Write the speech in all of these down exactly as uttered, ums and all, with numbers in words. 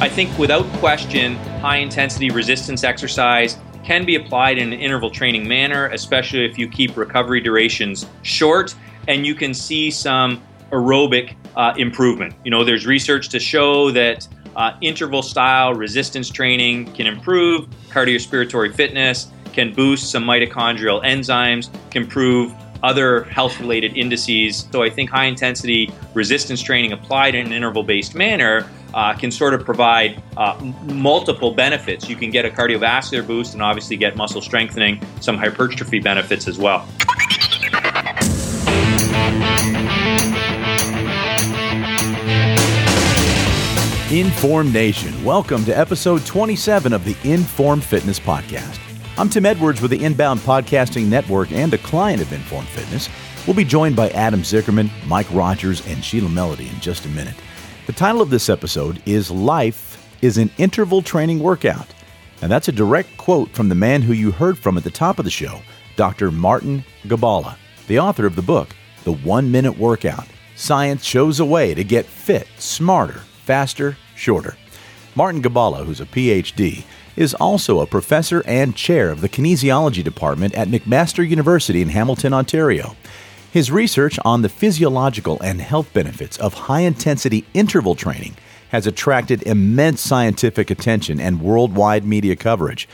I think without question, high-intensity resistance exercise can be applied in an interval training manner, especially if you keep recovery durations short and you can see some aerobic uh, improvement. You know, there's research to show that uh, interval style resistance training can improve cardiorespiratory fitness, can boost some mitochondrial enzymes, can improve other health-related indices. So I think high-intensity resistance training applied in an interval-based manner Uh, can sort of provide uh, multiple benefits. You can get a cardiovascular boost and obviously get muscle strengthening, some hypertrophy benefits as well. Inform Nation, welcome to episode twenty-seven of the Inform Fitness Podcast. I'm Tim Edwards with the Inbound Podcasting Network and a client of Inform Fitness. We'll be joined by Adam Zickerman, Mike Rogers, and Sheila Melody in just a minute. The title of this episode is Life is an Interval Training Workout. And that's a direct quote from the man who you heard from at the top of the show, Doctor Martin Gibala, the author of the book, The One-Minute Workout. Science shows a way to get fit, smarter, faster, shorter. Martin Gibala, who's a P H D, is also a professor and chair of the kinesiology department at McMaster University in Hamilton, Ontario. His research on the physiological and health benefits of high-intensity interval training has attracted immense scientific attention and worldwide media coverage.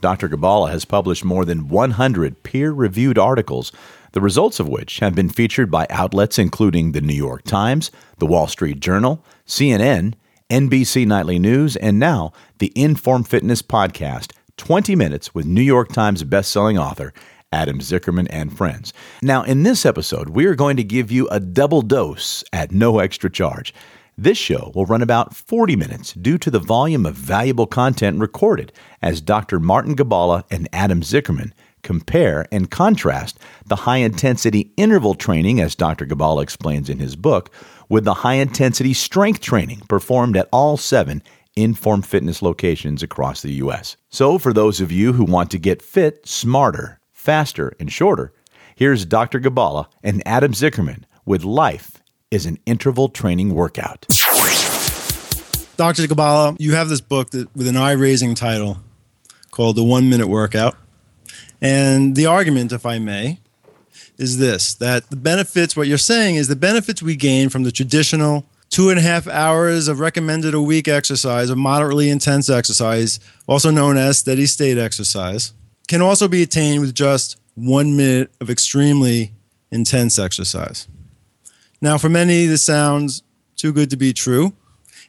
Doctor Gibala has published more than one hundred peer-reviewed articles, the results of which have been featured by outlets including the New York Times, the Wall Street Journal, C N N, N B C Nightly News, and now the Inform Fitness Podcast, twenty minutes with New York Times bestselling author Adam Zickerman and friends. Now, in this episode, we are going to give you a double dose at no extra charge. This show will run about forty minutes due to the volume of valuable content recorded as Doctor Martin Gibala and Adam Zickerman compare and contrast the high-intensity interval training, as Doctor Gibala explains in his book, with the high-intensity strength training performed at all seven Inform Fitness locations across the U S. So, for those of you who want to get fit, smarter, faster, and shorter, here's Doctor Gibala and Adam Zickerman with Life is an Interval Training Workout. Doctor Gibala, you have this book that, with an eye-raising title called The One-Minute Workout. And the argument, if I may, is this, that the benefits, what you're saying is the benefits we gain from the traditional two and a half hours of recommended a week exercise, of moderately intense exercise, also known as steady state exercise, can also be attained with just one minute of extremely intense exercise. Now, for many, this sounds too good to be true,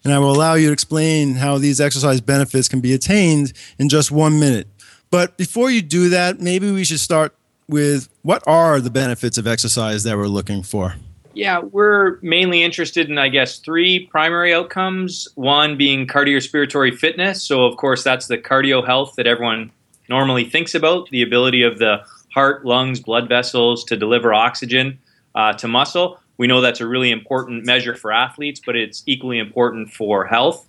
and I will allow you to explain how these exercise benefits can be attained in just one minute. But before you do that, maybe we should start with what are the benefits of exercise that we're looking for? Yeah, we're mainly interested in, I guess, three primary outcomes, one being cardiorespiratory fitness. So, of course, that's the cardio health that everyone normally thinks about, the ability of the heart, lungs, blood vessels to deliver oxygen uh, to muscle. We know that's a really important measure for athletes, but it's equally important for health.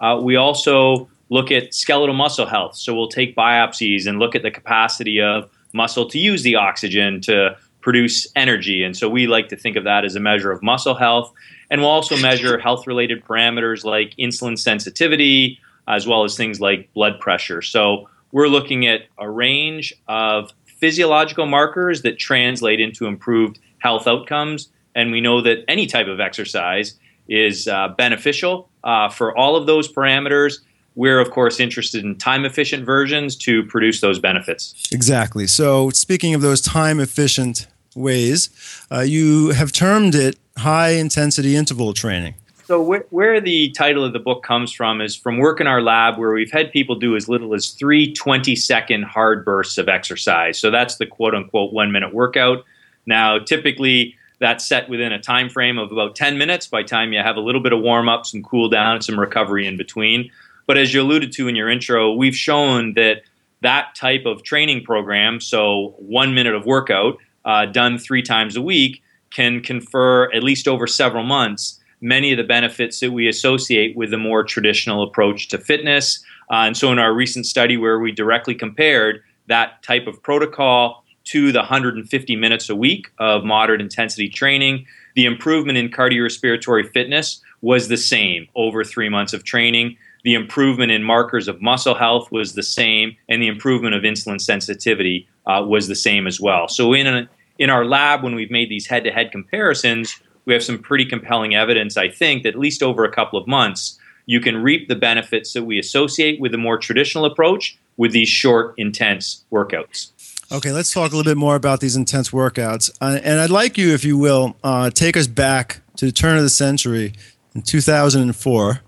Uh, we also look at skeletal muscle health. So we'll take biopsies and look at the capacity of muscle to use the oxygen to produce energy. And so we like to think of that as a measure of muscle health. And we'll also measure health-related parameters like insulin sensitivity, as well as things like blood pressure. So we're looking at a range of physiological markers that translate into improved health outcomes. And we know that any type of exercise is uh, beneficial uh, for all of those parameters. We're, of course, interested in time-efficient versions to produce those benefits. Exactly. So speaking of those time-efficient ways, uh, you have termed it high-intensity interval training. So where the title of the book comes from is from work in our lab where we've had people do as little as three twenty-second hard bursts of exercise. So that's the quote-unquote one-minute workout. Now, typically, that's set within a time frame of about ten minutes by the time you have a little bit of warm-up, some cool-down, some recovery in between. But as you alluded to in your intro, we've shown that that type of training program, so one minute of workout uh, done three times a week, can confer, at least over several months, many of the benefits that we associate with the more traditional approach to fitness. Uh, and so in our recent study where we directly compared that type of protocol to the one hundred fifty minutes a week of moderate intensity training, the improvement in cardiorespiratory fitness was the same over three months of training. the improvement in markers of muscle health was the same, and the improvement of insulin sensitivity uh, was the same as well. So in a, in our lab, when we've made these head-to-head comparisons, we have some pretty compelling evidence, I think, that at least over a couple of months, you can reap the benefits that we associate with the more traditional approach with these short, intense workouts. Okay, let's talk a little bit more about these intense workouts. Uh, and I'd like you, if you will, uh, take us back to the turn of the century in two thousand four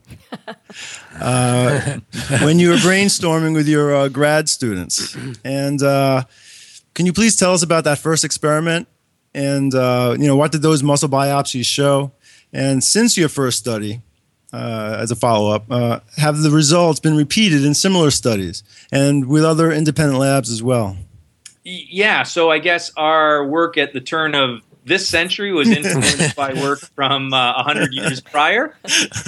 uh, when you were brainstorming with your uh, grad students. And uh, can you please tell us about that first experiment? And uh, you know, what did those muscle biopsies show? And since your first study, uh, as a follow-up, uh, have the results been repeated in similar studies and with other independent labs as well? Yeah, so I guess our work at the turn of this century was influenced by work from uh, one hundred years prior.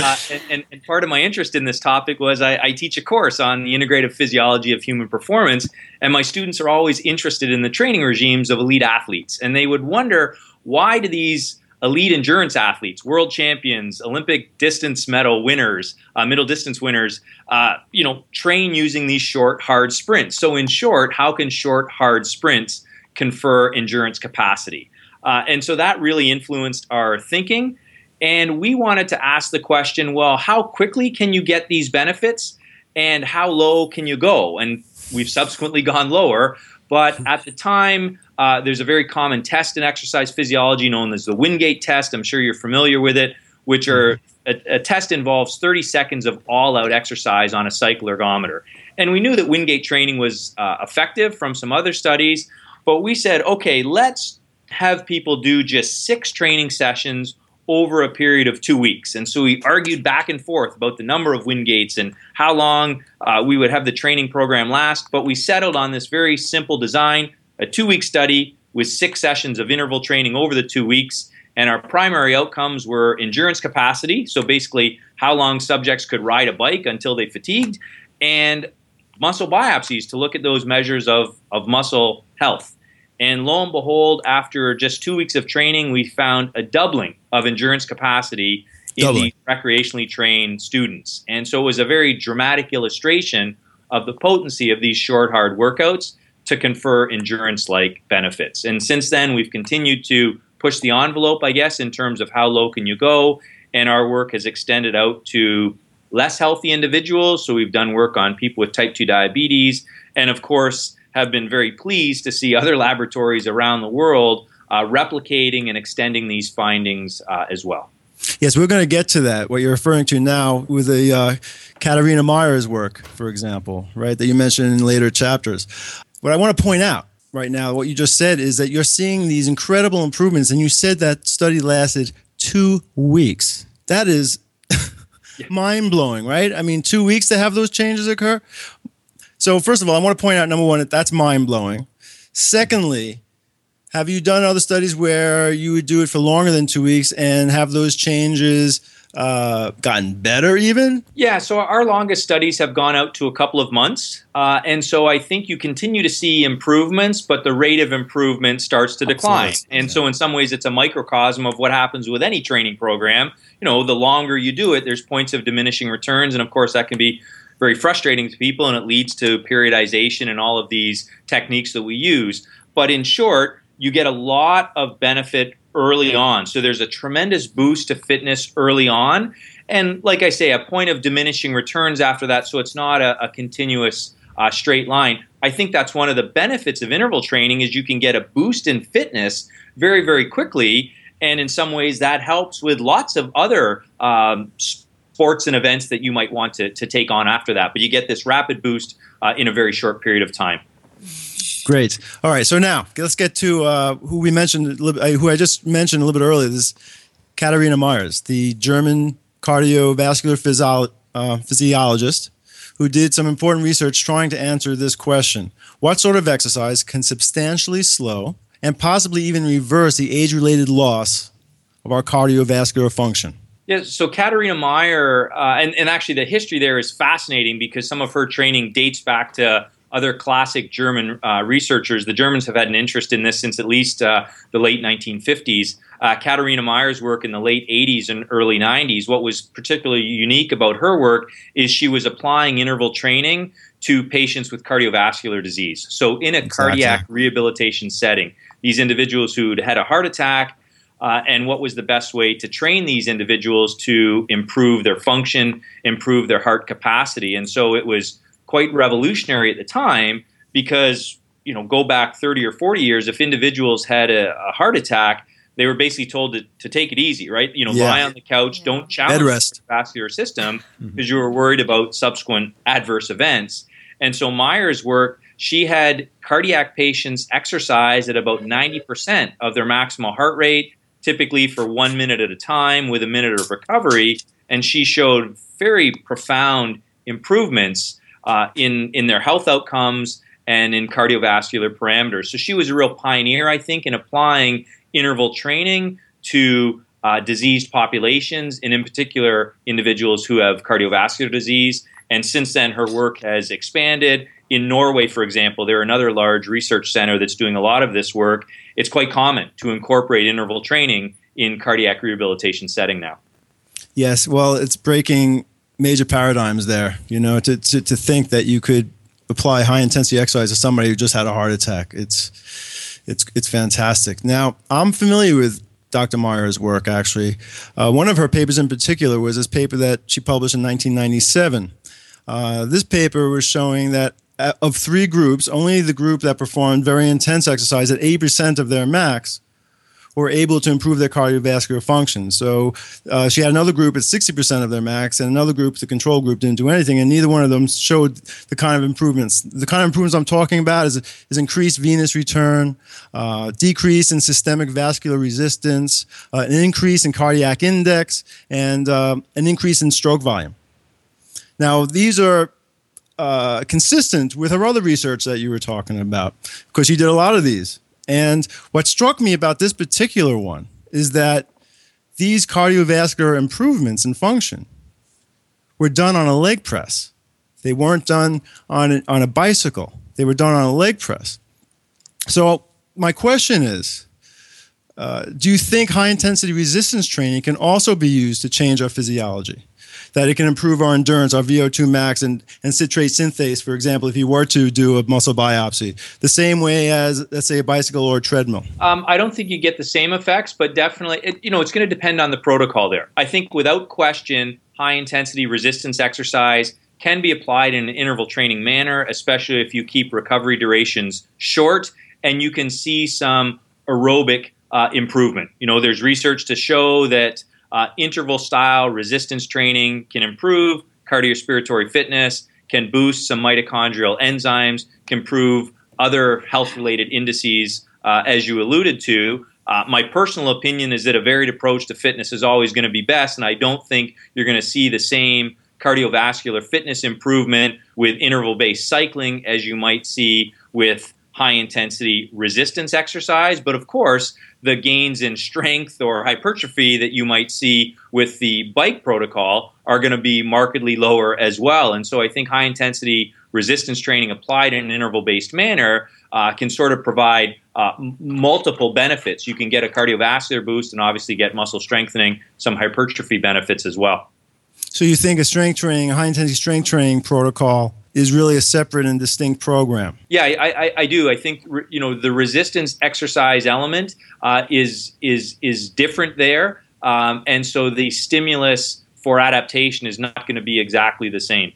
Uh, and, and part of my interest in this topic was I, I teach a course on the integrative physiology of human performance, and my students are always interested in the training regimes of elite athletes. And they would wonder, why do these elite endurance athletes, world champions, Olympic distance medal winners, uh, middle distance winners, uh, you know, train using these short, hard sprints? So in short, how can short, hard sprints confer endurance capacity? Uh, and so that really influenced our thinking. And we wanted to ask the question, well, how quickly can you get these benefits and how low can you go? And we've subsequently gone lower. But at the time, uh, there's a very common test in exercise physiology known as the Wingate test. I'm sure you're familiar with it, which are a, a test involves thirty seconds of all-out exercise on a cycle ergometer. And we knew that Wingate training was uh, effective from some other studies. But we said, okay, let's have people do just six training sessions over a period of two weeks. And so we argued back and forth about the number of Wingates and how long uh, we would have the training program last. But we settled on this very simple design, a two-week study with six sessions of interval training over the two weeks. And our primary outcomes were endurance capacity, so basically how long subjects could ride a bike until they fatigued, and muscle biopsies to look at those measures of, of muscle health. And lo and behold, after just two weeks of training, we found a doubling of endurance capacity in doubling. These recreationally trained students. And so it was a very dramatic illustration of the potency of these short, hard workouts to confer endurance-like benefits. And since then, we've continued to push the envelope, I guess, in terms of how low can you go. And our work has extended out to less healthy individuals. So we've done work on people with type two diabetes. And of course, have been very pleased to see other laboratories around the world uh, replicating and extending these findings uh, as well. Yes, we're going to get to that, what you're referring to now with the uh, Katharina Meyer's work, for example, right, that you mentioned in later chapters. What I want to point out right now, what you just said, is that you're seeing these incredible improvements, and you said that study lasted two weeks. That is mind-blowing, right? I mean, two weeks to have those changes occur? So first of all, I want to point out, number one, that that's mind-blowing. Secondly, have you done other studies where you would do it for longer than two weeks and have those changes uh, gotten better even? Yeah, so our longest studies have gone out to a couple of months. Uh, and so I think you continue to see improvements, but the rate of improvement starts to decline. Absolutely. And yeah. So in some ways, it's a microcosm of what happens with any training program. You know, the longer you do it, there's points of diminishing returns. And of course, that can be very frustrating to people, and it leads to periodization and all of these techniques that we use. But in short, you get a lot of benefit early on. So there's a tremendous boost to fitness early on. And like I say, a point of diminishing returns after that, so it's not a, a continuous uh, straight line. I think that's one of the benefits of interval training is you can get a boost in fitness very, very quickly. And in some ways, that helps with lots of other um sports and events that you might want to, to take on after that. But you get this rapid boost uh, in a very short period of time. Great. All right. So now let's get to uh, who we mentioned, who I just mentioned a little bit earlier, this Katharina Meyer, the German cardiovascular physio- uh, physiologist who did some important research trying to answer this question. What sort of exercise can substantially slow and possibly even reverse the age-related loss of our cardiovascular function? Yeah, so Katharina Meyer, uh, and, and actually the history there is fascinating because some of her training dates back to other classic German uh, researchers. The Germans have had an interest in this since at least uh, the late nineteen fifties. Uh, Katharina Meyer's work in the late eighties and early nineties, what was particularly unique about her work is she was applying interval training to patients with cardiovascular disease. So in a exactly. cardiac rehabilitation setting, these individuals who'd had a heart attack, Uh, and what was the best way to train these individuals to improve their function, improve their heart capacity. And so it was quite revolutionary at the time because, you know, go back thirty or forty years, if individuals had a, a heart attack, they were basically told to, to take it easy, right? You know, yeah. lie on the couch, yeah. don't challenge the vascular system because mm-hmm. you were worried about subsequent adverse events. And so Meyer's work, she had cardiac patients exercise at about ninety percent of their maximal heart rate, typically for one minute at a time with a minute of recovery, and she showed very profound improvements uh, in, in their health outcomes and in cardiovascular parameters. So she was a real pioneer, I think, in applying interval training to uh, diseased populations, and in particular, individuals who have cardiovascular disease. And since then, her work has expanded. In Norway, for example, there are another large research center that's doing a lot of this work. It's quite common to incorporate interval training in cardiac rehabilitation setting now. Yes, well, it's breaking major paradigms there, you know, to to, to think that you could apply high-intensity exercise to somebody who just had a heart attack. It's it's it's fantastic. Now, I'm familiar with Doctor Meyer's work, actually. Uh, one of her papers in particular was this paper that she published in nineteen ninety-seven. Uh, this paper was showing that of three groups, only the group that performed very intense exercise at eighty percent of their max were able to improve their cardiovascular function. So uh, she had another group at sixty percent of their max and another group, the control group, didn't do anything, and neither one of them showed the kind of improvements. The kind of improvements I'm talking about is, is increased venous return, uh, decrease in systemic vascular resistance, uh, an increase in cardiac index, and uh, an increase in stroke volume. Now, these are Uh, consistent with her other research that you were talking about, because she did a lot of these. And what struck me about this particular one is that these cardiovascular improvements in function were done on a leg press. They weren't done on a, on a bicycle. They were done on a leg press. So my question is, uh, do you think high-intensity resistance training can also be used to change our physiology? That it can improve our endurance, our V O two max, and, and citrate synthase, for example, if you were to do a muscle biopsy, the same way as, let's say, a bicycle or a treadmill? Um, I don't think you get the same effects, but definitely, it, you know, it's going to depend on the protocol there. I think without question, high-intensity resistance exercise can be applied in an interval training manner, especially if you keep recovery durations short, and you can see some aerobic uh, improvement. You know, there's research to show that Uh, interval-style resistance training can improve cardiorespiratory fitness, can boost some mitochondrial enzymes, can improve other health-related indices, uh, as you alluded to. Uh, my personal opinion is that a varied approach to fitness is always going to be best, and I don't think you're going to see the same cardiovascular fitness improvement with interval-based cycling as you might see with high-intensity resistance exercise. But of course, the gains in strength or hypertrophy that you might see with the bike protocol are going to be markedly lower as well. And so I think high-intensity resistance training applied in an interval-based manner uh, can sort of provide uh, m- multiple benefits. You can get a cardiovascular boost and obviously get muscle strengthening, some hypertrophy benefits as well. So you think a strength training, a high-intensity strength training protocol is really a separate and distinct program? Yeah, I, I, I do. I think you know the resistance exercise element uh, is is is different there, um, and so the stimulus for adaptation is not going to be exactly the same.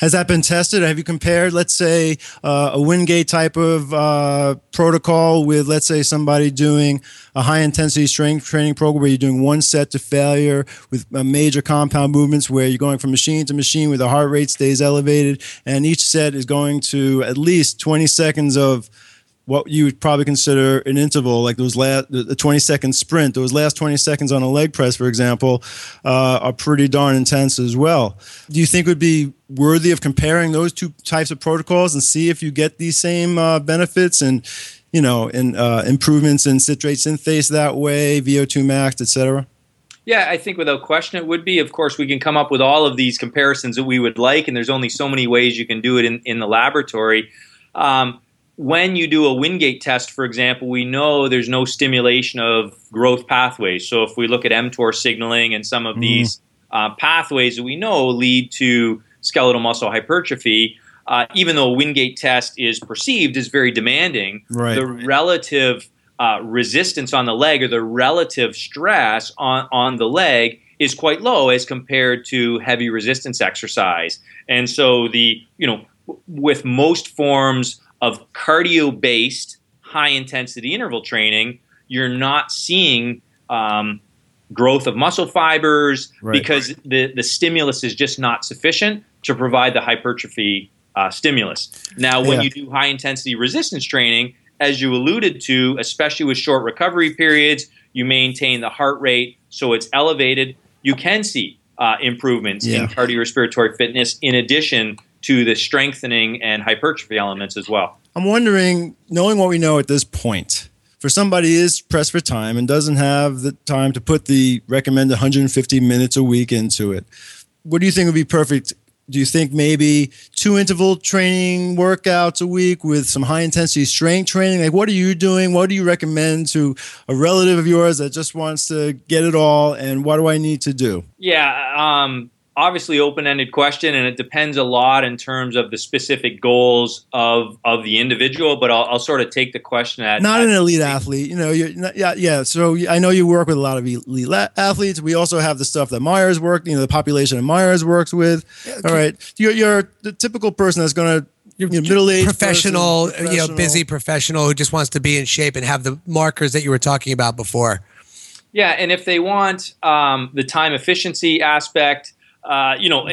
Has that been tested? Have you compared, let's say, uh, a Wingate type of uh, protocol with, let's say, somebody doing a high-intensity strength training program where you're doing one set to failure with uh, major compound movements where you're going from machine to machine where the heart rate stays elevated, and each set is going to at least twenty seconds of what you would probably consider an interval, like those last a twenty-second sprint. Those last twenty seconds on a leg press, for example, uh, are pretty darn intense as well. Do you think it would be worthy of comparing those two types of protocols and see if you get these same uh, benefits and, you know, and uh, improvements in citrate synthase that way, V O two max, et cetera? Yeah, I think without question it would be. Of course, we can come up with all of these comparisons that we would like, and there's only so many ways you can do it in, in the laboratory. Um, when you do a Wingate test, for example, we know there's no stimulation of growth pathways. So if we look at mTOR signaling and some of mm. these uh, pathways that we know lead to skeletal muscle hypertrophy, uh, even though a Wingate test is perceived as very demanding, right. the relative Uh, resistance on the leg, or the relative stress on, on the leg, is quite low as compared to heavy resistance exercise. And so the, you know, w- with most forms of cardio-based high-intensity interval training, you're not seeing um, growth of muscle fibers right. because the, the stimulus is just not sufficient to provide the hypertrophy uh, stimulus. Now, when yeah. you do high-intensity resistance training, as you alluded to, especially with short recovery periods, you maintain the heart rate, so it's elevated. You can see uh, improvements yeah. in cardiorespiratory fitness in addition to the strengthening and hypertrophy elements as well. I'm wondering, knowing what we know at this point, for somebody who is pressed for time and doesn't have the time to put the recommended one hundred fifty minutes a week into it, what do you think would be perfect? Do you think maybe two interval training workouts a week with some high intensity strength training? Like, what are you doing? What do you recommend to a relative of yours that just wants to get it all? And what do I need to do? Yeah, um, obviously open-ended question, and it depends a lot in terms of the specific goals of of the individual. But I'll, I'll sort of take the question at not at, an elite athlete, you know. You're not, yeah, yeah. So I know you work with a lot of elite athletes. We also have the stuff that Myers worked, you know, the population that Myers works with. Yeah, okay. All right, you're, you're the typical person that's going to. You're you know, middle-aged professional, person, professional, you know, busy professional who just wants to be in shape and have the markers that you were talking about before. Yeah, and if they want um, the time efficiency aspect. Uh, you know,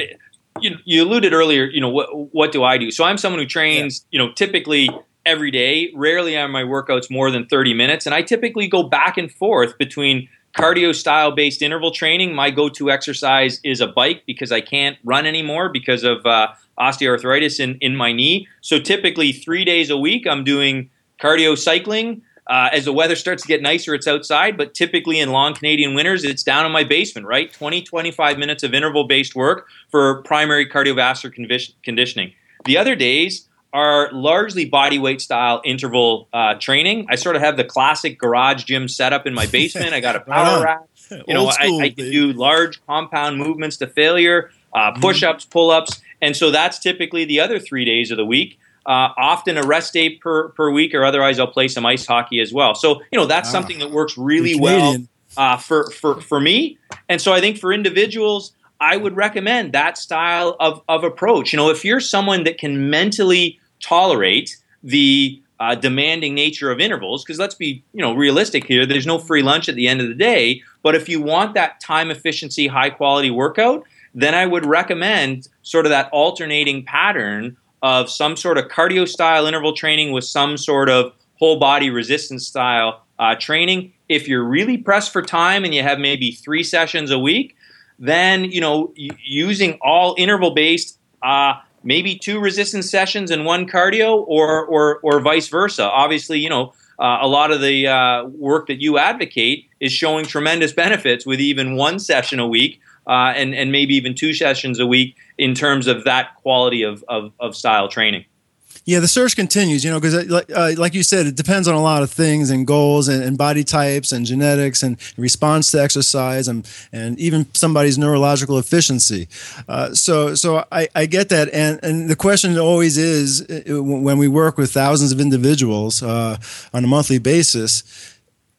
you, you alluded earlier, you know, what, what do I do? So I'm someone who trains, yeah. you know, typically every day. Rarely are my workouts more than thirty minutes. And I typically go back and forth between cardio style based interval training. My go-to exercise is a bike because I can't run anymore because of uh, osteoarthritis in, in my knee. So typically three days a week, I'm doing cardio cycling. Uh, as the weather starts to get nicer, it's outside, but typically in long Canadian winters, it's down in my basement, right? twenty, twenty-five minutes of interval-based work for primary cardiovascular condition- conditioning. The other days are largely bodyweight style interval uh, training. I sort of have the classic garage gym setup in my basement. I got a power rack. You know, school, I, I can do large compound movements to failure, uh, push-ups, pull-ups. And so that's typically the other three days of the week. Uh, often a rest day per, per week, or otherwise I'll play some ice hockey as well. So, you know, that's ah, something that works really well uh, for, for, for me. And so I think for individuals, I would recommend that style of, of approach. You know, if you're someone that can mentally tolerate the uh, demanding nature of intervals, because let's be, you know, realistic here, there's no free lunch at the end of the day. But if you want that time efficiency, high quality workout, then I would recommend sort of that alternating pattern of some sort of cardio style interval training with some sort of whole body resistance style uh, training. If you're really pressed for time and you have maybe three sessions a week, then, you know, y- using all interval based, uh, maybe two resistance sessions and one cardio, or or or vice versa. Obviously, you know, uh, a lot of the uh, work that you advocate is showing tremendous benefits with even one session a week. Uh, and, and maybe even two sessions a week in terms of that quality of, of, of style training. Yeah, the search continues, you know, because like, uh, like you said, it depends on a lot of things and goals and, and body types and genetics and response to exercise and, and even somebody's neurological efficiency. Uh, so so I, I get that. And, and the question always is, when we work with thousands of individuals uh, on a monthly basis,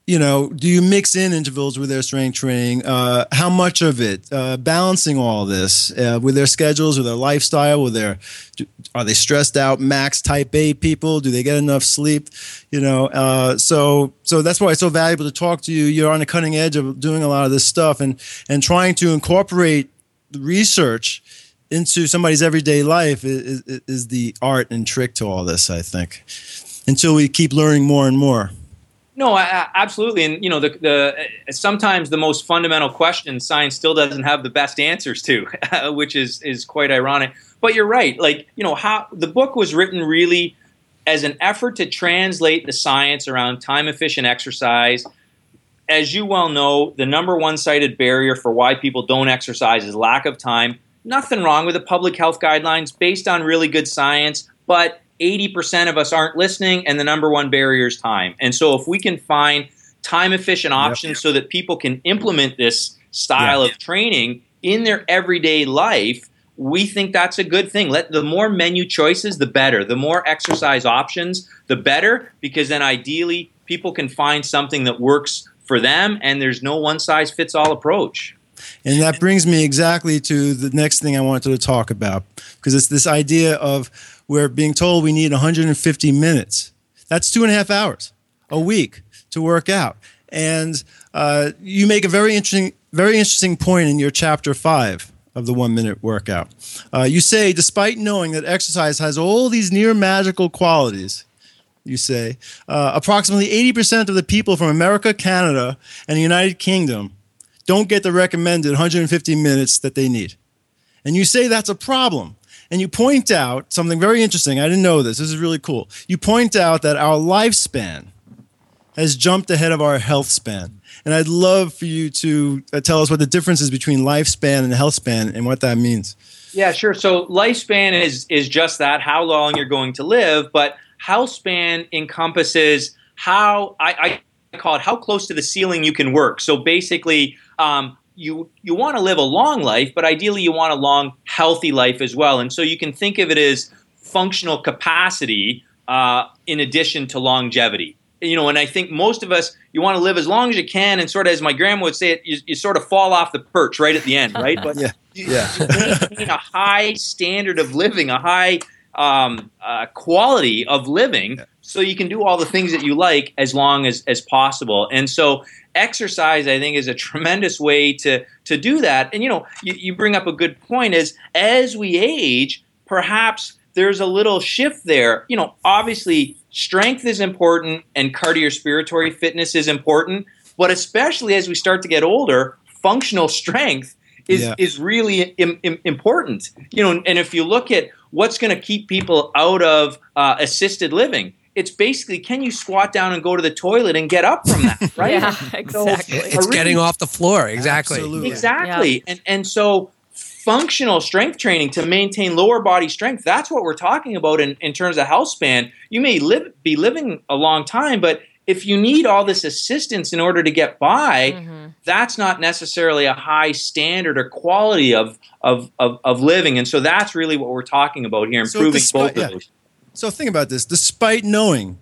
you know, do you mix in intervals with their strength training? Uh, how much of it? Uh, balancing all this uh, with their schedules, with their lifestyle, with their do, are they stressed out? Max type A people? Do they get enough sleep? You know, uh, so so that's why it's so valuable to talk to you. You're on the cutting edge of doing a lot of this stuff and and trying to incorporate the research into somebody's everyday life is, is, is the art and trick to all this, I think. Until we keep learning more and more. No, I, absolutely, and you know, the, the sometimes the most fundamental question science still doesn't have the best answers to, which is is quite ironic. But you're right, like you know, how the book was written really as an effort to translate the science around time efficient exercise as you well know, the number one cited barrier for why people don't exercise is lack of time. Nothing wrong with the public health guidelines based on really good science, but eighty percent of us aren't listening, and the number one barrier is time. And so if we can find time-efficient options yep. so that people can implement this style yep. of training in their everyday life, we think that's a good thing. Let the more menu choices, the better. The more exercise options, the better, because then ideally people can find something that works for them, and there's no one-size-fits-all approach. And that brings me exactly to the next thing I wanted to talk about, because it's this idea of we're being told we need one hundred fifty minutes. That's two and a half hours a week to work out. And uh, you make a very interesting, very interesting point in your chapter five of the one-minute workout. Uh, you say, despite knowing that exercise has all these near-magical qualities, you say, uh, approximately eighty percent of the people from America, Canada, and the United Kingdom don't get the recommended one hundred fifty minutes that they need. And you say that's a problem. And you point out something very interesting. I didn't know this. This is really cool. You point out that our lifespan has jumped ahead of our health span. And I'd love for you to uh, tell us what the difference is between lifespan and health span and what that means. Yeah, sure. So lifespan is is just that, how long you're going to live. But health span encompasses how, I, I call it how close to the ceiling you can work. So basically, um, you you want to live a long life, but ideally you want a long, healthy life as well. And so you can think of it as functional capacity uh, in addition to longevity. You know, and I think most of us, you want to live as long as you can, and sort of, as my grandma would say it, you, you sort of fall off the perch right at the end, right? But yeah, you, yeah. you maintain a high standard of living, a high um, uh, quality of living, yeah. so you can do all the things that you like as long as, as possible. And so exercise, I think, is a tremendous way to to do that. And, you know, you, you bring up a good point is, as we age, perhaps there's a little shift there. You know, obviously strength is important and cardiorespiratory fitness is important, but especially as we start to get older, functional strength is, yeah. is really im- im- important. You know, and if you look at what's going to keep people out of uh, assisted living, it's basically, can you squat down and go to the toilet and get up from that, right? yeah, exactly. So, it's getting off the floor, exactly. Absolutely. Exactly. Yeah. And and so functional strength training to maintain lower body strength, that's what we're talking about in, in terms of health span. You may live, be living a long time, but if you need all this assistance in order to get by, mm-hmm. that's not necessarily a high standard or quality of, of, of, of living. And so that's really what we're talking about here, improving so despite, both of yeah. those. So think about this. Despite knowing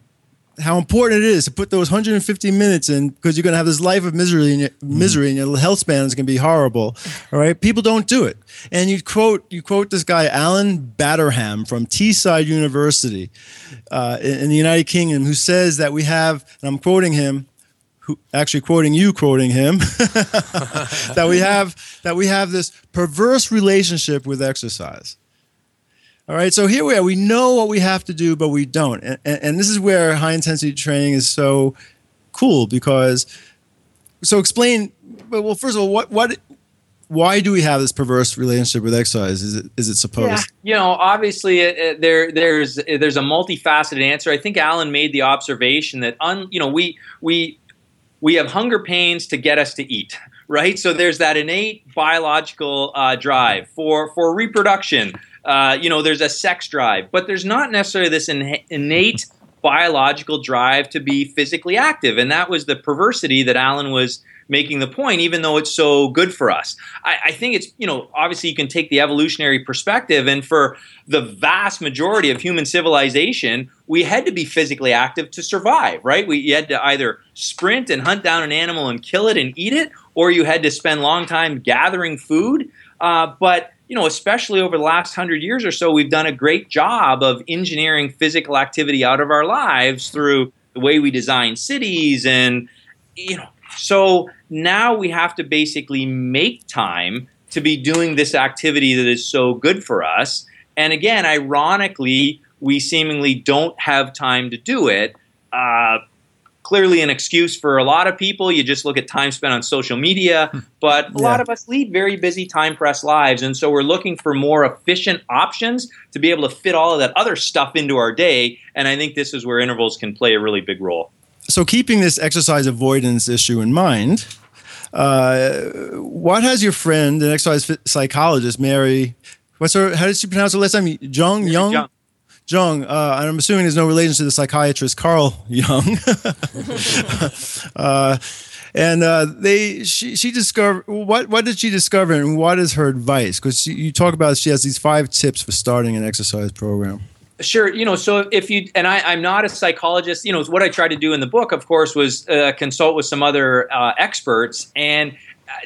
how important it is to put those one hundred fifty minutes in, because you're going to have this life of misery and your, misery and your health span is going to be horrible. All right. People don't do it. And you quote, you quote this guy, Alan Batterham from Teesside University uh, in, in the United Kingdom, who says that we have, and I'm quoting him, who actually quoting you, quoting him, that we have, that we have this perverse relationship with exercise. All right, so here we are. We know what we have to do, but we don't. And, and, and this is where high-intensity training is so cool because – so explain – well, first of all, what, what, why do we have this perverse relationship with exercise? Is it, is it supposed? Yeah. You know, obviously uh, there there's there's a multifaceted answer. I think Alan made the observation that, un, you know, we we we have hunger pains to get us to eat. Right, so there's that innate biological uh, drive for for reproduction. Uh, you know, there's a sex drive, but there's not necessarily this in- innate biological drive to be physically active, and that was the perversity that Alan was making the point. Even though it's so good for us, I, I think it's you know obviously you can take the evolutionary perspective, and for the vast majority of human civilization, we had to be physically active to survive. Right, we you had to either sprint and hunt down an animal and kill it and eat it, or you had to spend long time gathering food. Uh, but you know, especially over the last hundred years or so, we've done a great job of engineering physical activity out of our lives through the way we design cities, and you know, so now we have to basically make time to be doing this activity that is so good for us. And again, ironically, we seemingly don't have time to do it. Uh, Clearly an excuse for a lot of people. You just look at time spent on social media, but a yeah. lot of us lead very busy, time-pressed lives, and so we're looking for more efficient options to be able to fit all of that other stuff into our day, and I think this is where intervals can play a really big role. So keeping this exercise avoidance issue in mind, uh, what has your friend, an exercise f- psychologist, Mary, what's her, how did she pronounce her last name? Jung? Jung? Jung, uh, and I'm assuming there's no relation to the psychiatrist Carl Jung. uh, and uh, they, she, she discovered, what, what did she discover and what is her advice? Because you talk about she has these five tips for starting an exercise program. Sure. You know, so if you, and I, I'm not a psychologist, you know, what I tried to do in the book, of course, was uh, consult with some other uh, experts. And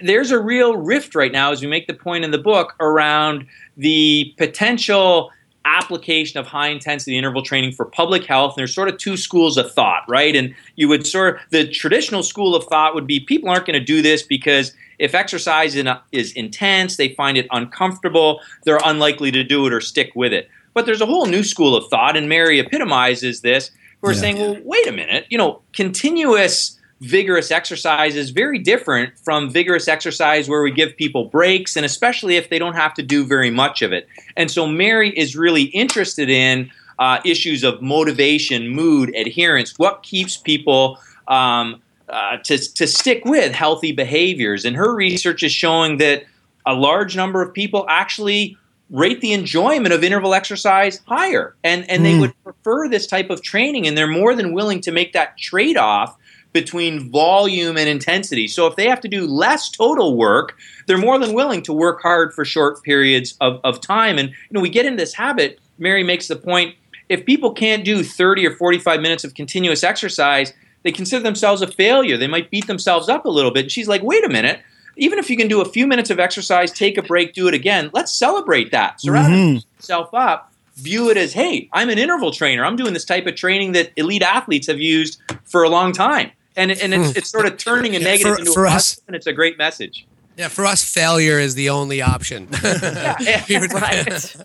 there's a real rift right now, as we make the point in the book, around the potential application of high-intensity interval training for public health. And there's sort of two schools of thought, right? And you would sort of, the traditional school of thought would be people aren't going to do this because if exercise in a, is intense, they find it uncomfortable, they're unlikely to do it or stick with it. But there's a whole new school of thought, and Mary epitomizes this, who are yeah. saying, well, wait a minute, you know, continuous vigorous exercise is very different from vigorous exercise where we give people breaks, and especially if they don't have to do very much of it. And so Mary is really interested in uh, issues of motivation, mood, adherence, what keeps people um, uh, to, to stick with healthy behaviors. And her research is showing that a large number of people actually rate the enjoyment of interval exercise higher, and, and mm. they would prefer this type of training, and they're more than willing to make that trade-off between volume and intensity. So if they have to do less total work, they're more than willing to work hard for short periods of, of time. And you know, we get into this habit, Mary makes the point, if people can't do thirty or forty-five minutes of continuous exercise, they consider themselves a failure. They might beat themselves up a little bit. And she's like, wait a minute, even if you can do a few minutes of exercise, take a break, do it again, let's celebrate that. Surround mm-hmm. yourself up. View it as, hey, I'm an interval trainer. I'm doing this type of training that elite athletes have used for a long time. And and it's, it's sort of turning a negative yeah, for, into for a positive, and it's a great message. Yeah, for us, failure is the only option. yeah, yeah, right.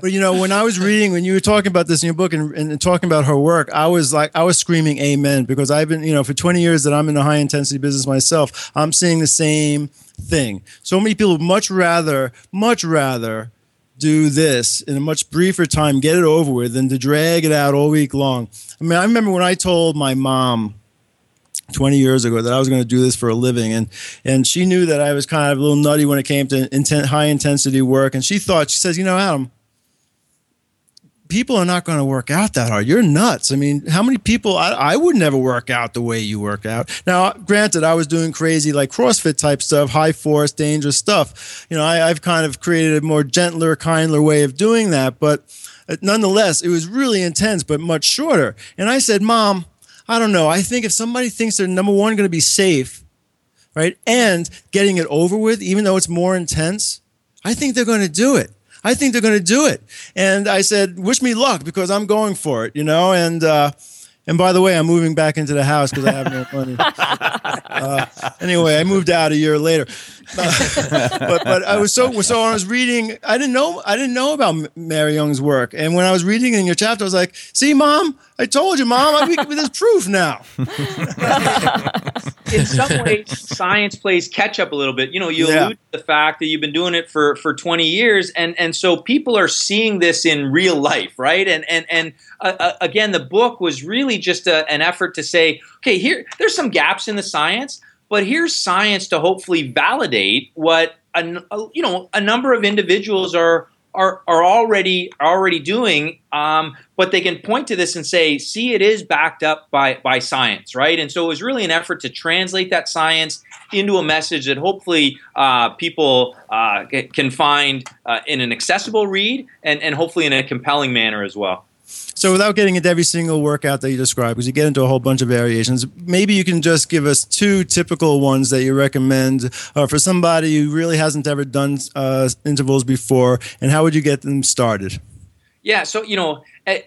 But you know, when I was reading, when you were talking about this in your book and, and talking about her work, I was like, I was screaming amen, because I've been, you know, for twenty years that I'm in the high intensity business myself, I'm seeing the same thing. So many people would much rather, much rather do this in a much briefer time, get it over with, than to drag it out all week long. I mean, I remember when I told my mom twenty years ago that I was going to do this for a living. And and she knew that I was kind of a little nutty when it came to intent, high intensity work. And she thought, she says, you know, Adam, people are not going to work out that hard. You're nuts. I mean, how many people, I, I would never work out the way you work out. Now, granted, I was doing crazy like CrossFit type stuff, high force, dangerous stuff. You know, I, I've kind of created a more gentler, kinder way of doing that. But nonetheless, it was really intense, but much shorter. And I said, Mom, I don't know. I think if somebody thinks they're, number one, going to be safe, right, and getting it over with, even though it's more intense, I think they're going to do it. I think they're going to do it. And I said, wish me luck, because I'm going for it, you know. And uh, and by the way, I'm moving back into the house because I have no money. uh, anyway, I moved out a year later. but but I was so so when I was reading, I didn't know I didn't know about Mary Jung's work. And when I was reading in your chapter, I was like, see, Mom. I told you, Mom, I'm with this proof now. In some ways, science plays catch up a little bit. You know, you yeah. allude to the fact that you've been doing it for, for twenty years, and, and so people are seeing this in real life, right? And and and uh, uh, again, the book was really just a, an effort to say, okay, here there's some gaps in the science, but here's science to hopefully validate what a, a, you know a number of individuals are. Are are already already doing, um, but they can point to this and say, see, it is backed up by by science, right? And so it was really an effort to translate that science into a message that hopefully uh, people uh, can find uh, in an accessible read and, and hopefully in a compelling manner as well. So without getting into every single workout that you describe, because you get into a whole bunch of variations, maybe you can just give us two typical ones that you recommend uh, for somebody who really hasn't ever done uh, intervals before, and how would you get them started? Yeah, so, you know,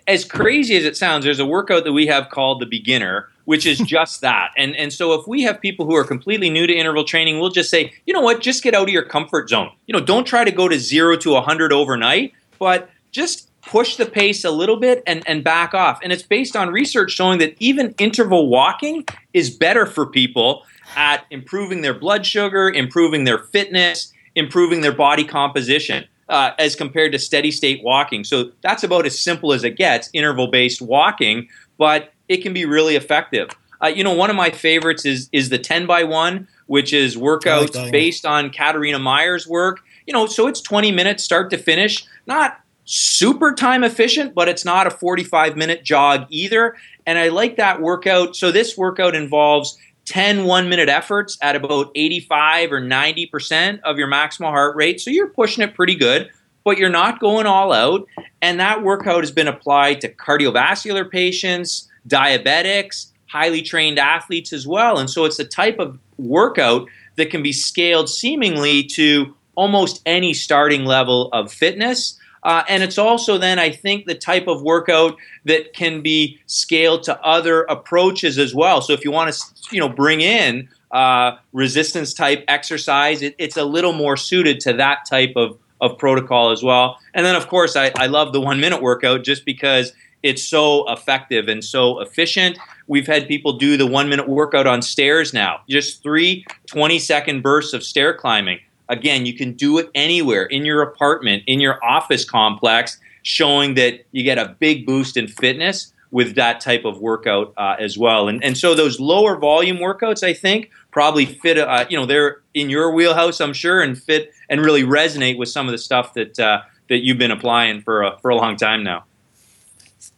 as crazy as it sounds, there's a workout that we have called the beginner, which is just that. And and so if we have people who are completely new to interval training, we'll just say, you know what, just get out of your comfort zone. You know, don't try to go to zero to one hundred overnight, but just push the pace a little bit and, and back off. And it's based on research showing that even interval walking is better for people at improving their blood sugar, improving their fitness, improving their body composition uh, as compared to steady state walking. So that's about as simple as it gets, interval-based walking. But it can be really effective. Uh, you know, one of my favorites is is the ten by one, which is workouts like based on Katharina Meyer's work. You know, so it's twenty minutes start to finish. Not super time efficient, but it's not a forty-five minute jog either. And I like that workout. So this workout involves ten one-minute efforts at about eighty-five or ninety percent of your maximal heart rate. So you're pushing it pretty good, but you're not going all out. And that workout has been applied to cardiovascular patients, diabetics, highly trained athletes as well. And so it's the type of workout that can be scaled seemingly to almost any starting level of fitness. Uh, and it's also then, I think, the type of workout that can be scaled to other approaches as well. So if you want to, you know, bring in uh, resistance type exercise, it, it's a little more suited to that type of, of protocol as well. And then, of course, I, I love the one minute workout just because it's so effective and so efficient. We've had people do the one minute workout on stairs now, just three twenty second bursts of stair climbing. Again, you can do it anywhere, in your apartment, in your office complex, showing that you get a big boost in fitness with that type of workout uh, as well. And and so those lower volume workouts, I think, probably fit, uh, you know, they're in your wheelhouse, I'm sure, and fit and really resonate with some of the stuff that uh, that you've been applying for a, for a long time now.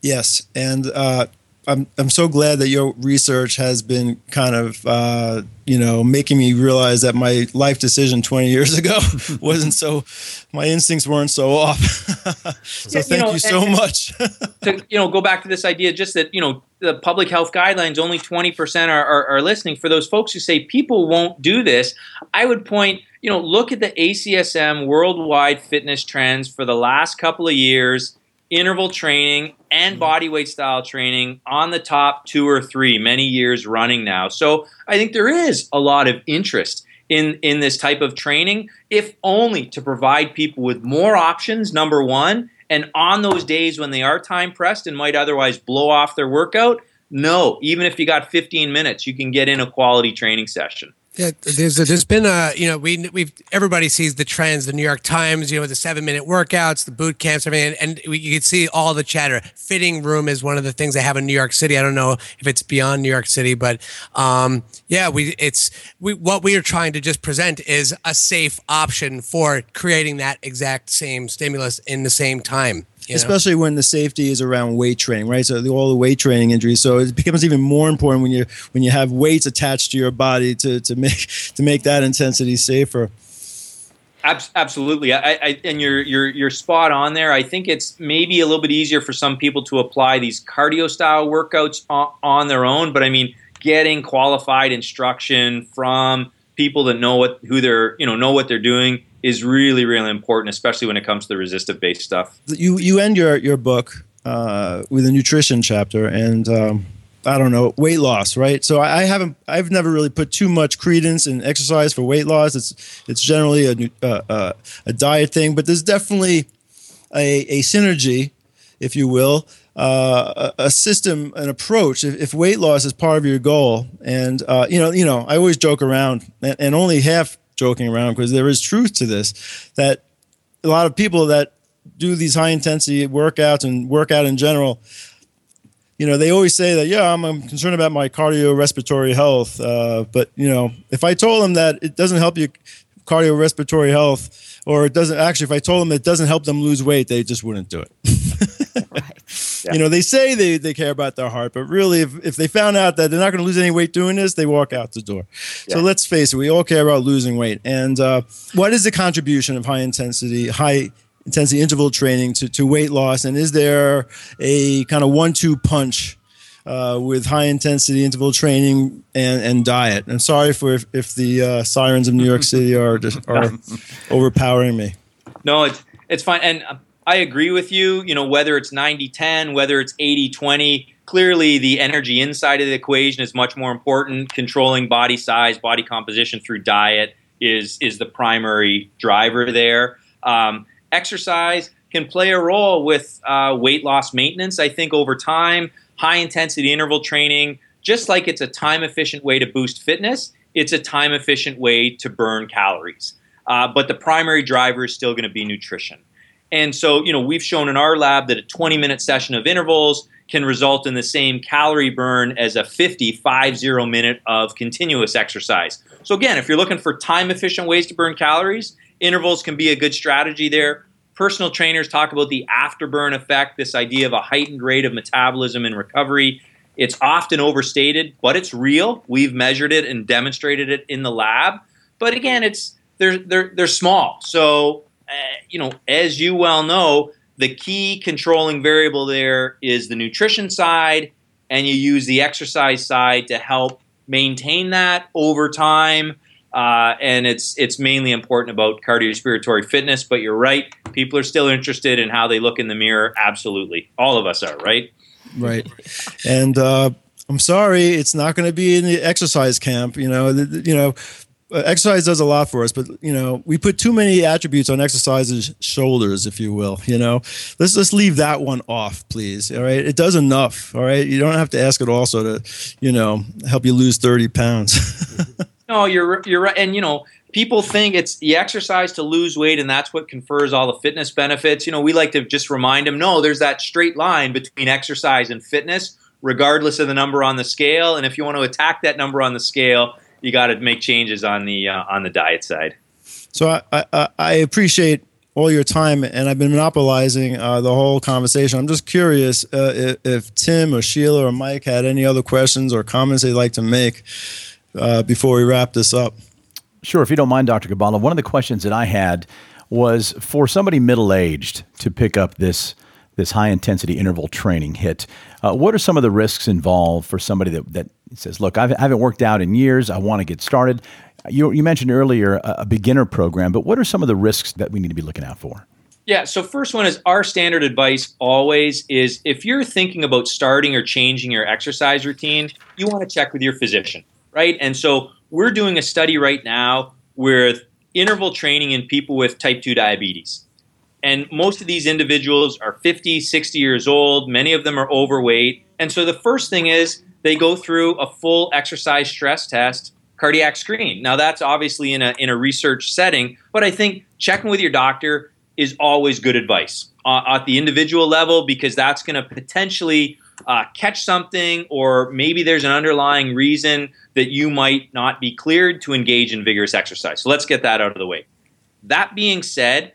Yes, and uh, I'm I'm so glad that your research has been kind of uh, you know making me realize that my life decision twenty years ago wasn't so my instincts weren't so off. So yeah, thank you, know, you so and, much. To you know go back to this idea just that you know the public health guidelines only twenty percent are, are are listening. For those folks who say people won't do this, I would point you know look at the A C S M worldwide fitness trends for the last couple of years. Interval training and bodyweight style training on the top two or three many years running now. So I think there is a lot of interest in, in this type of training, if only to provide people with more options, number one, and on those days when they are time pressed and might otherwise blow off their workout, no, even if you got fifteen minutes, you can get in a quality training session. Yeah, there's there's been a you know we we've everybody sees the trends, the New York Times, you know, the seven minute workouts, the boot camps, everything, and, and we, you can see all the chatter. Fhitting Room is one of the things they have in New York City. I don't know if it's beyond New York City, but um, yeah, we it's we what we are trying to just present is a safe option for creating that exact same stimulus in the same time. You know? Especially when the safety is around weight training, right? So the, all the weight training injuries. So it becomes even more important when you when you have weights attached to your body to to make to make that intensity safer. Absolutely, I, I, and you're you're you're spot on there. I think it's maybe a little bit easier for some people to apply these cardio style workouts on, on their own, but I mean, getting qualified instruction from people that know what who they're you know know what they're doing is really, really important, especially when it comes to the resistive-based stuff. You you end your, your book uh, with a nutrition chapter and, um, I don't know, weight loss, right? So I, I haven't, I've never really put too much credence in exercise for weight loss. It's it's generally a uh, uh, a diet thing, but there's definitely a, a synergy, if you will, uh, a, a system, an approach. If, if weight loss is part of your goal, and uh, you know, you know, I always joke around, and, and only half joking around because there is truth to this, that a lot of people that do these high intensity workouts and workout in general, you know, they always say that, yeah, I'm, I'm concerned about my cardiorespiratory health. Uh, but, you know, if I told them that it doesn't help your cardiorespiratory health, or it doesn't actually, if I told them it doesn't help them lose weight, they just wouldn't do it. Right. Yeah. You know, they say they, they care about their heart, but really, if, if they found out that they're not going to lose any weight doing this, they walk out the door. Yeah. So let's face it, we all care about losing weight. And uh, what is the contribution of high intensity, high intensity interval training to, to weight loss? And is there a kind of one two punch uh, with high intensity interval training and, and diet? I'm sorry for if, if the uh, sirens of New York City are are overpowering me. No, it's it's fine. And uh, I agree with you, you know, whether it's ninety ten, whether it's eighty twenty, clearly the energy inside of the equation is much more important. Controlling body size, body composition through diet is is the primary driver there. Um, exercise can play a role with uh, weight loss maintenance, I think, over time. High intensity interval training, just like it's a time efficient way to boost fitness, it's a time efficient way to burn calories. Uh, but the primary driver is still going to be nutrition. And so, you know, we've shown in our lab that a twenty-minute session of intervals can result in the same calorie burn as a fifty, five zero minute of continuous exercise. So again, if you're looking for time-efficient ways to burn calories, intervals can be a good strategy there. Personal trainers talk about the afterburn effect, this idea of a heightened rate of metabolism and recovery. It's often overstated, but it's real. We've measured it and demonstrated it in the lab. But again, it's they're they're they're small. So uh, you know, as you well know, the key controlling variable there is the nutrition side, and you use the exercise side to help maintain that over time. Uh, and it's it's mainly important about cardiorespiratory fitness. But you're right; people are still interested in how they look in the mirror. Absolutely, all of us are, right? Right. And uh, I'm sorry, it's not going to be in the exercise camp. You know, you know, exercise does a lot for us, but, you know, we put too many attributes on exercise's shoulders, if you will. You know, let's let's leave that one off, please. All right. It does enough. All right. You don't have to ask it also to, you know, help you lose thirty pounds. No, you're you're right. And, you know, people think it's the exercise to lose weight and that's what confers all the fitness benefits. You know, we like to just remind them, no, there's that straight line between exercise and fitness, regardless of the number on the scale. And if you want to attack that number on the scale, you got to make changes on the uh, on the diet side. So I, I, I appreciate all your time, and I've been monopolizing uh, the whole conversation. I'm just curious uh, if, if Tim or Sheila or Mike had any other questions or comments they'd like to make uh, before we wrap this up. Sure. If you don't mind, Doctor Gibala, one of the questions that I had was for somebody middle-aged to pick up this this high-intensity interval training hit, uh, what are some of the risks involved for somebody that, that says, look, I've, I haven't worked out in years. I want to get started. You, you mentioned earlier a, a beginner program, but what are some of the risks that we need to be looking out for? Yeah. So first one is our standard advice always is if you're thinking about starting or changing your exercise routine, you want to check with your physician, right? And so we're doing a study right now with interval training in people with type two diabetes. And most of these individuals are fifty, sixty years old. Many of them are overweight. And so the first thing is they go through a full exercise stress test, cardiac screen. Now, that's obviously in a in a research setting, but I think checking with your doctor is always good advice uh, at the individual level because that's going to potentially Uh, catch something, or maybe there's an underlying reason that you might not be cleared to engage in vigorous exercise. So let's get that out of the way. That being said,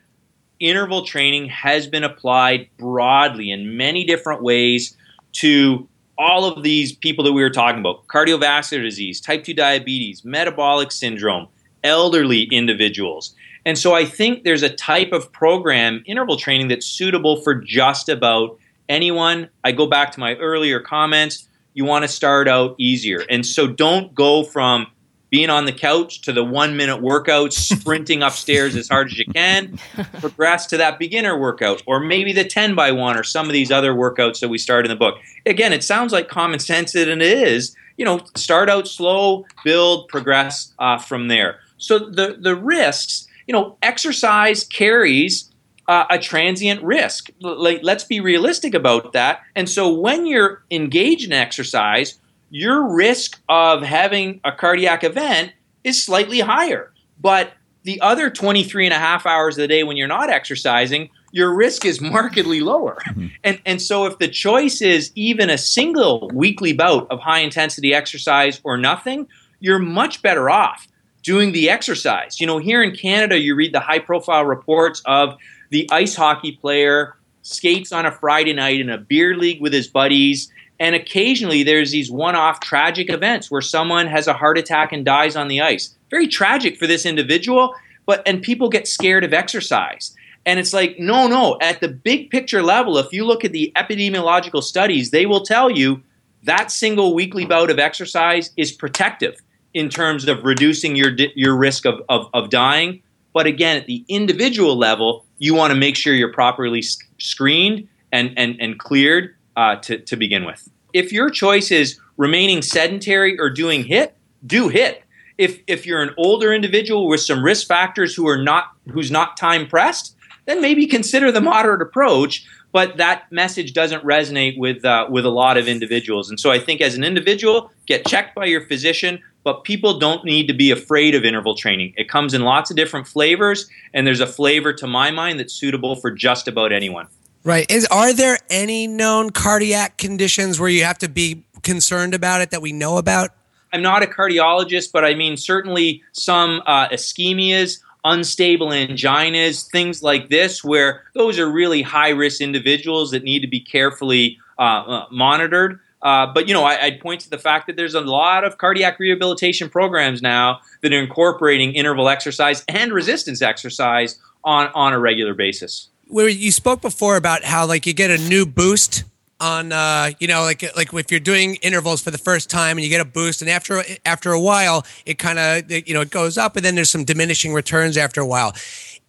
interval training has been applied broadly in many different ways to all of these people that we were talking about: cardiovascular disease, type two diabetes, metabolic syndrome, elderly individuals. And so I think there's a type of program, interval training, that's suitable for just about anyone. I go back to my earlier comments. You want to start out easier. And so don't go from being on the couch to the one-minute workout, sprinting upstairs as hard as you can, progress to that beginner workout, or maybe the ten by one or some of these other workouts that we start in the book. Again, it sounds like common sense, and it is. You know, start out slow, build, progress uh, from there. So the, the risks, you know, exercise carries Uh, a transient risk. Like, let's be realistic about that. And so when you're engaged in exercise, your risk of having a cardiac event is slightly higher. But the other twenty-three and a half hours of the day when you're not exercising, your risk is markedly lower. Mm-hmm. And, and so if the choice is even a single weekly bout of high-intensity exercise or nothing, you're much better off doing the exercise. You know, here in Canada, you read the high-profile reports of the ice hockey player skates on a Friday night in a beer league with his buddies, and occasionally there's these one-off tragic events where someone has a heart attack and dies on the ice. Very tragic for this individual, but and people get scared of exercise. And it's like, no, no, at the big picture level, if you look at the epidemiological studies, they will tell you that single weekly bout of exercise is protective in terms of reducing your your risk of, of, of dying. But again, at the individual level, you want to make sure you're properly screened and and, and cleared uh, to, to begin with. If your choice is remaining sedentary or doing HIIT, do HIIT. If if you're an older individual with some risk factors who are not who's not time pressed, then maybe consider the moderate approach. But that message doesn't resonate with uh, with a lot of individuals. And so I think as an individual, get checked by your physician. but people don't need to be afraid of interval training. It comes in lots of different flavors, and there's a flavor, to my mind, that's suitable for just about anyone. Right. Is, are there any known cardiac conditions where you have to be concerned about it that we know about? I'm not a cardiologist, but I mean, certainly some uh, ischemias, unstable anginas, things like this, where those are really high-risk individuals that need to be carefully uh, uh, monitored. Uh, but, you know, I, I'd point to the fact that there's a lot of cardiac rehabilitation programs now that are incorporating interval exercise and resistance exercise on, on a regular basis. Where you spoke before about how, like, you get a new boost on, uh, you know, like like if you're doing intervals for the first time and you get a boost, and after after a while, it kind of, you know, it goes up, and then there's some diminishing returns after a while.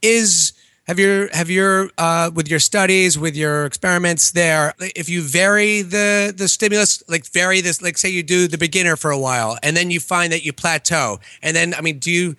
Is... Have your have your uh, with your studies, with your experiments there, if you vary the, the stimulus, like vary this, like say you do the beginner for a while, and then you find that you plateau, and then I mean, do you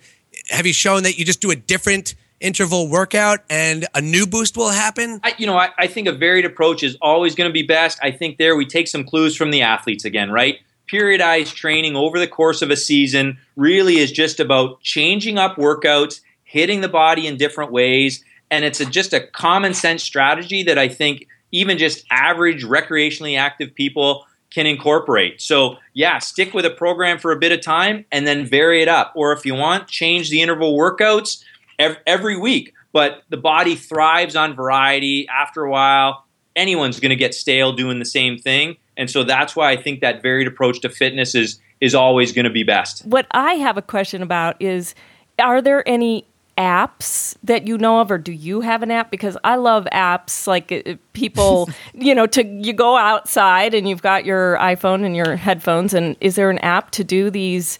have you shown that you just do a different interval workout and a new boost will happen? I, you know, I, I think a varied approach is always going to be best. I think there we take some clues from the athletes again, right? Periodized training over the course of a season really is just about changing up workouts, hitting the body in different ways. And it's a, just a common sense strategy that I think even just average recreationally active people can incorporate. So yeah, stick with a program for a bit of time and then vary it up. Or if you want, change the interval workouts ev- every week. But the body thrives on variety. After a while, anyone's going to get stale doing the same thing. And so that's why I think that varied approach to fitness is, is always going to be best. What I have a question about is, are there any apps that you know of, or do you have an app? Because I love apps, like people, you know, to you go outside and you've got your iPhone and your headphones, and is there an app to do these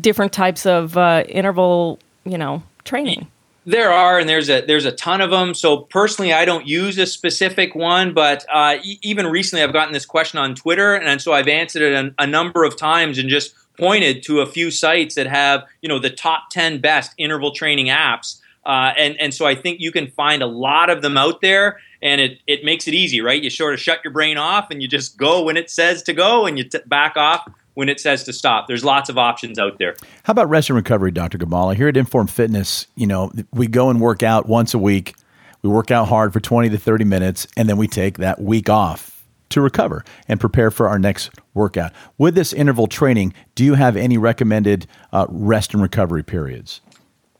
different types of uh, interval, you know, training? There are, and there's a there's a ton of them. So personally, I don't use a specific one, but uh, e- even recently, I've gotten this question on Twitter, and so I've answered it a, a number of times, and just pointed to a few sites that have, you know, the top ten best interval training apps. Uh, and, and so I think you can find a lot of them out there, and it, it makes it easy, right? You sort of shut your brain off and you just go when it says to go, and you t- back off when it says to stop. There's lots of options out there. How about rest and recovery, Doctor Gibala? Here at Inform Fitness, you know, we go and work out once a week. We work out hard for twenty to thirty minutes, and then we take that week off to recover and prepare for our next workout. With this interval training, do you have any recommended uh, rest and recovery periods?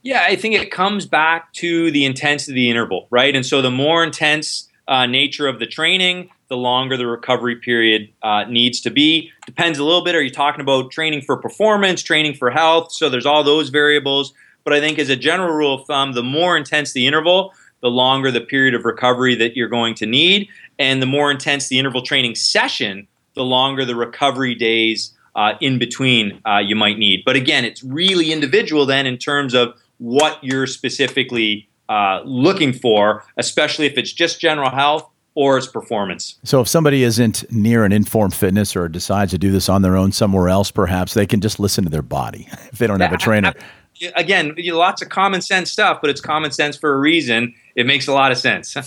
Yeah, I think it comes back to the intensity of the interval, right? And so the more intense uh, nature of the training, the longer the recovery period uh, needs to be. Depends a little bit. Are you talking about training for performance, training for health? So there's all those variables. But I think as a general rule of thumb, the more intense the interval, the longer the period of recovery that you're going to need. And the more intense the interval training session, the longer the recovery days uh, in between uh, you might need. But again, it's really individual then in terms of what you're specifically uh, looking for, especially if it's just general health or it's performance. So if somebody isn't near an Inform Fitness or decides to do this on their own somewhere else, perhaps they can just listen to their body if they don't have a trainer. Again, lots of common sense stuff, but it's common sense for a reason. It makes a lot of sense. Hey,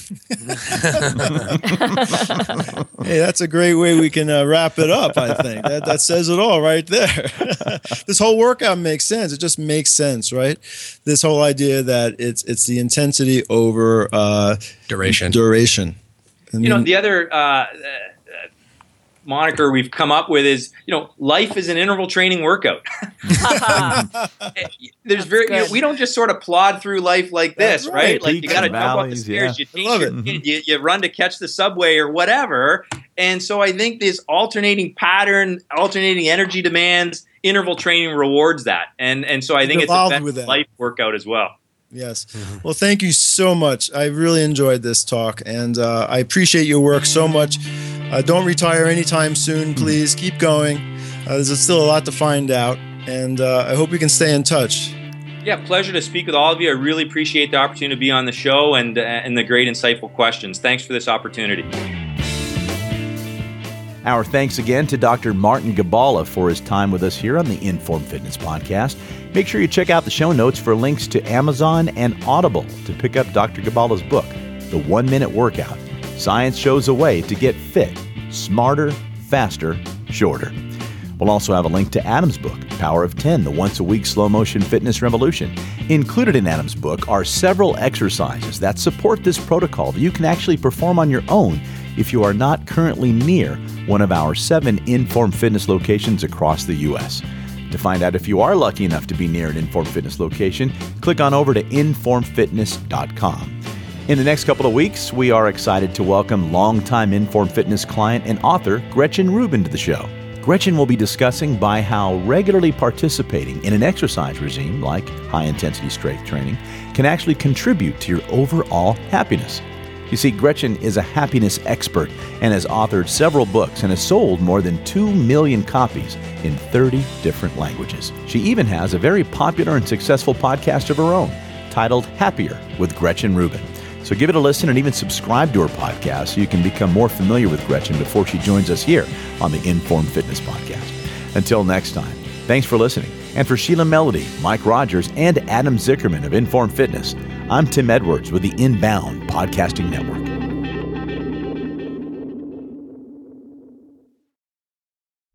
that's a great way we can uh, wrap it up, I think. That, that says it all right there. This whole workout makes sense. It just makes sense, right? This whole idea that it's it's the intensity over uh, duration. Duration. And you know, the other uh, moniker we've come up with is, you know, life is an interval training workout. There's very, you know, we don't just sort of plod through life like this, right. right? Like, you got to jump up the stairs, yeah. you, love your, it. you you run to catch the subway or whatever. And so I think this alternating pattern, alternating energy demands, interval training rewards that. And and so I think it's a best life workout as well. Yes. Mm-hmm. Well, thank you so much. I really enjoyed this talk, and uh, I appreciate your work so much. Uh, don't retire anytime soon, please. Keep going. Uh, there's still a lot to find out, and uh, I hope we can stay in touch. Yeah, pleasure to speak with all of you. I really appreciate the opportunity to be on the show and uh, and the great insightful questions. Thanks for this opportunity. Our thanks again to Doctor Martin Gibala for his time with us here on the Inform Fitness Podcast. Make sure you check out the show notes for links to Amazon and Audible to pick up Doctor Gibala's book, The One-Minute Workout. Science shows a way to get fit, smarter, faster, shorter. We'll also have a link to Adam's book, Power of Ten, The Once-a-Week Slow-Motion Fitness Revolution. Included in Adam's book are several exercises that support this protocol that you can actually perform on your own if you are not currently near one of our seven Inform Fitness locations across the U S To find out if you are lucky enough to be near an Inform Fitness location, click on over to inform fitness dot com. In the next couple of weeks, we are excited to welcome longtime Inform Fitness client and author Gretchen Rubin to the show. Gretchen will be discussing by how regularly participating in an exercise regime like high-intensity strength training can actually contribute to your overall happiness. You see, Gretchen is a happiness expert and has authored several books and has sold more than two million copies in thirty different languages. She even has a very popular and successful podcast of her own titled Happier with Gretchen Rubin. So give it a listen and even subscribe to her podcast so you can become more familiar with Gretchen before she joins us here on the Inform Fitness Podcast. Until next time, thanks for listening. And for Sheila Melody, Mike Rogers, and Adam Zickerman of Inform Fitness, I'm Tim Edwards with the Inbound Podcasting Network.